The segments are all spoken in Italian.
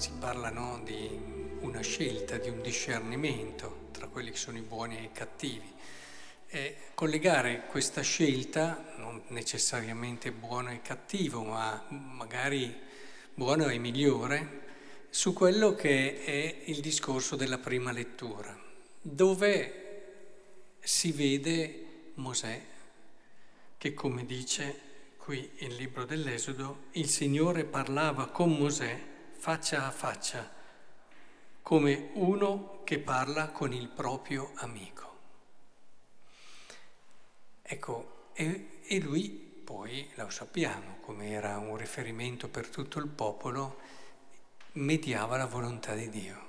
si parla, no, di una scelta, di un discernimento tra quelli che sono i buoni e i cattivi. E collegare questa scelta, non necessariamente buono e cattivo, ma magari buono e migliore, su quello che è il discorso della prima lettura, dove si vede Mosè che, come dice qui il libro dell'Esodo, il Signore parlava con Mosè faccia a faccia, come uno che parla con il proprio amico. Ecco, e lui poi, lo sappiamo, come era un riferimento per tutto il popolo, mediava la volontà di Dio.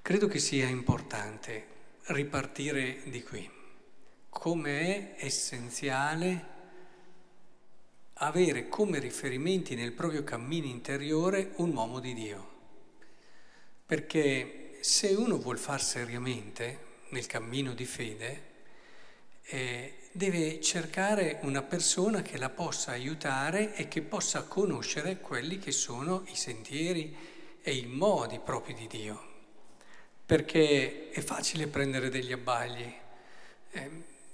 Credo che sia importante ripartire di qui, come è essenziale avere come riferimenti nel proprio cammino interiore un uomo di Dio. Perché se uno vuol far seriamente nel cammino di fede, deve cercare una persona che la possa aiutare e che possa conoscere quelli che sono i sentieri e i modi propri di Dio. Perché è facile prendere degli abbagli.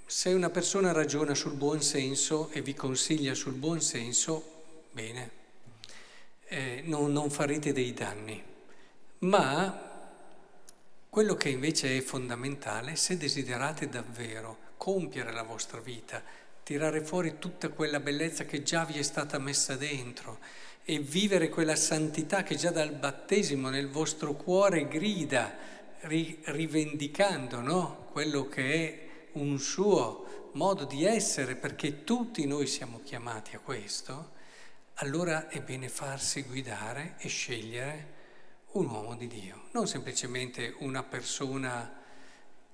Se una persona ragiona sul buon senso e vi consiglia sul buon senso, bene, non farete dei danni. Ma quello che invece è fondamentale, se desiderate davvero compiere la vostra vita, tirare fuori tutta quella bellezza che già vi è stata messa dentro e vivere quella santità che già dal battesimo nel vostro cuore grida, rivendicando, no? Quello che è un suo modo di essere, perché tutti noi siamo chiamati a questo, allora è bene farsi guidare e scegliere un uomo di Dio, non semplicemente una persona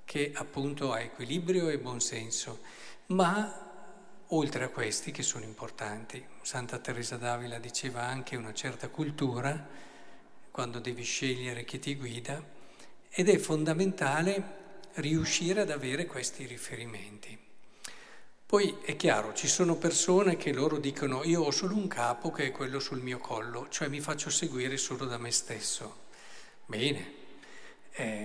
che appunto ha equilibrio e buonsenso, ma oltre a questi che sono importanti. Santa Teresa d'Avila diceva anche una certa cultura, quando devi scegliere chi ti guida, ed è fondamentale riuscire ad avere questi riferimenti. Poi è chiaro, ci sono persone che loro dicono: io ho solo un capo che è quello sul mio collo, cioè mi faccio seguire solo da me stesso. Bene,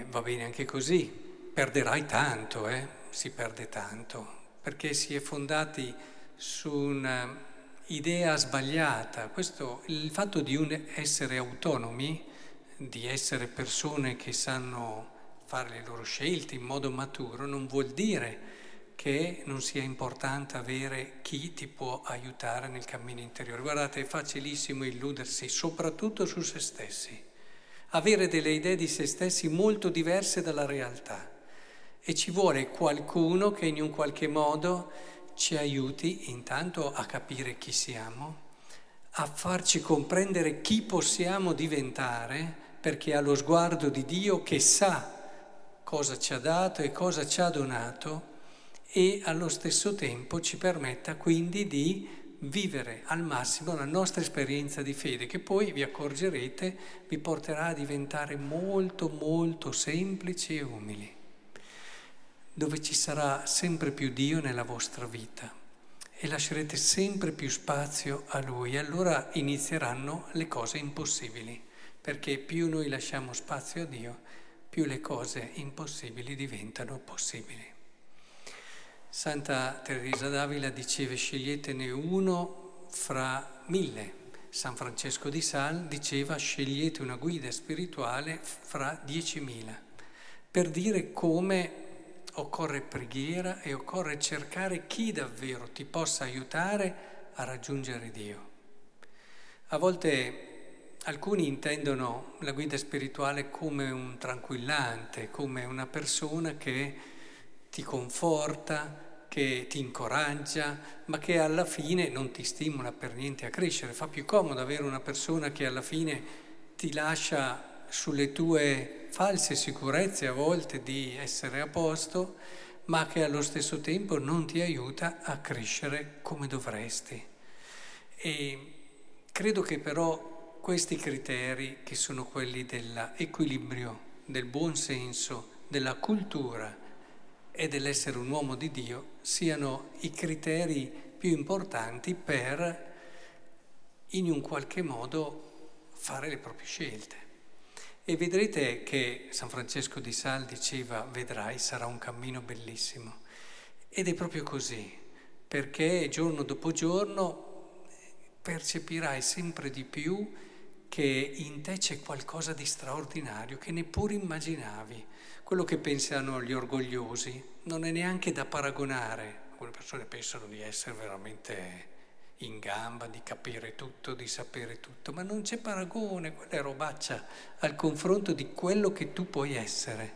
va bene anche così. Perderai tanto, si perde tanto, perché si è fondati su un'idea sbagliata. Questo, il fatto di essere autonomi, di essere persone che sanno fare le loro scelte in modo maturo, non vuol dire che non sia importante avere chi ti può aiutare nel cammino interiore. Guardate, è facilissimo illudersi, soprattutto su se stessi, avere delle idee di se stessi molto diverse dalla realtà. E ci vuole qualcuno che in un qualche modo ci aiuti intanto a capire chi siamo, a farci comprendere chi possiamo diventare, perché ha lo sguardo di Dio che sa cosa ci ha dato e cosa ci ha donato, e allo stesso tempo ci permetta quindi di vivere al massimo la nostra esperienza di fede, che poi vi accorgerete vi porterà a diventare molto molto semplici e umili, dove ci sarà sempre più Dio nella vostra vita e lascerete sempre più spazio a Lui. Allora inizieranno le cose impossibili, perché più noi lasciamo spazio a Dio, più le cose impossibili diventano possibili. Santa Teresa d'Avila diceva: sceglietene uno fra mille. San Francesco di Sales diceva: scegliete una guida spirituale fra 10.000, per dire come occorre preghiera e occorre cercare chi davvero ti possa aiutare a raggiungere Dio. A volte alcuni intendono la guida spirituale come un tranquillante, come una persona che ti conforta, che ti incoraggia, ma che alla fine non ti stimola per niente a crescere. Fa più comodo avere una persona che alla fine ti lascia sulle tue false sicurezze a volte di essere a posto, ma che allo stesso tempo non ti aiuta a crescere come dovresti. E credo che però questi criteri, che sono quelli dell'equilibrio, del buon senso, della cultura e dell'essere un uomo di Dio, siano i criteri più importanti per in un qualche modo fare le proprie scelte. E vedrete che San Francesco di Sales diceva: vedrai, sarà un cammino bellissimo. Ed è proprio così, perché giorno dopo giorno percepirai sempre di più che in te c'è qualcosa di straordinario che neppure immaginavi. Quello che pensano gli orgogliosi non è neanche da paragonare. Alcune persone pensano di essere veramente in gamba, di capire tutto, di sapere tutto, ma non c'è paragone, quella è robaccia al confronto di quello che tu puoi essere,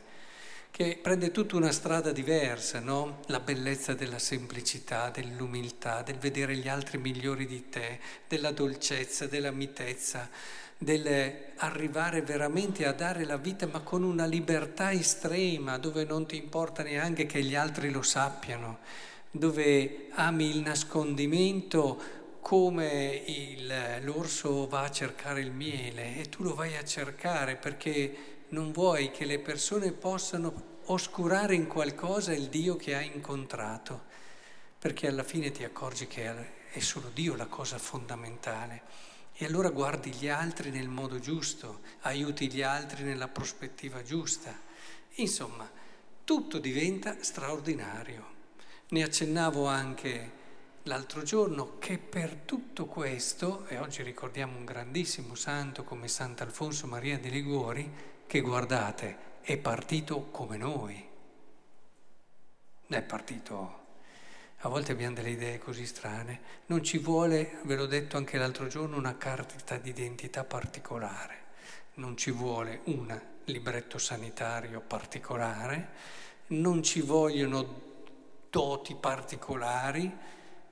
che prende tutta una strada diversa, no? La bellezza della semplicità, dell'umiltà, del vedere gli altri migliori di te, della dolcezza, della mitezza, dell'arrivare veramente a dare la vita ma con una libertà estrema, dove non ti importa neanche che gli altri lo sappiano, dove ami il nascondimento come l'orso va a cercare il miele e tu lo vai a cercare perché non vuoi che le persone possano oscurare in qualcosa il Dio che hai incontrato, perché alla fine ti accorgi che è solo Dio la cosa fondamentale. E allora guardi gli altri nel modo giusto, aiuti gli altri nella prospettiva giusta. Insomma, tutto diventa straordinario. Ne accennavo anche l'altro giorno che per tutto questo, e oggi ricordiamo un grandissimo santo come Sant'Alfonso Maria di Liguori, che guardate, è partito come noi. È partito. A volte abbiamo delle idee così strane. Non ci vuole, ve l'ho detto anche l'altro giorno, una carta d'identità particolare. Non ci vuole un libretto sanitario particolare. Non ci vogliono doti particolari.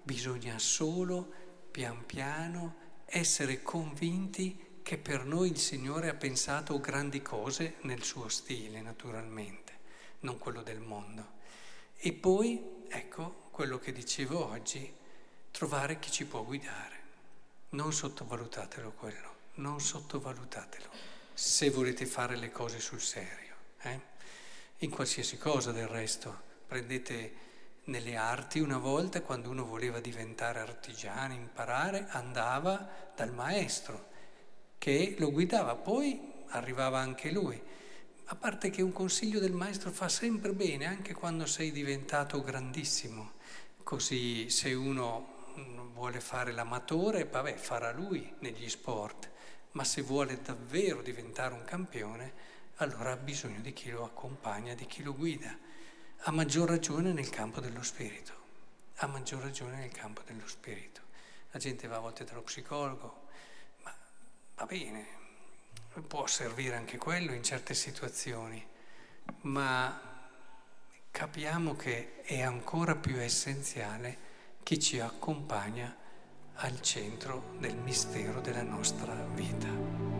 Bisogna solo, pian piano, essere convinti che per noi il Signore ha pensato grandi cose nel suo stile, naturalmente, non quello del mondo. E poi, ecco, quello che dicevo oggi, trovare chi ci può guidare. Non sottovalutatelo quello, non sottovalutatelo, se volete fare le cose sul serio. In qualsiasi cosa del resto, prendete nelle arti una volta, quando uno voleva diventare artigiano, imparare, andava dal maestro, che lo guidava, poi arrivava anche lui. A parte che un consiglio del maestro fa sempre bene, anche quando sei diventato grandissimo. Così se uno vuole fare l'amatore, vabbè, farà lui negli sport, ma se vuole davvero diventare un campione, allora ha bisogno di chi lo accompagna, di chi lo guida. A maggior ragione nel campo dello spirito. A maggior ragione nel campo dello spirito. La gente va a volte dallo psicologo, va bene, può servire anche quello in certe situazioni, ma capiamo che è ancora più essenziale chi ci accompagna al centro del mistero della nostra vita.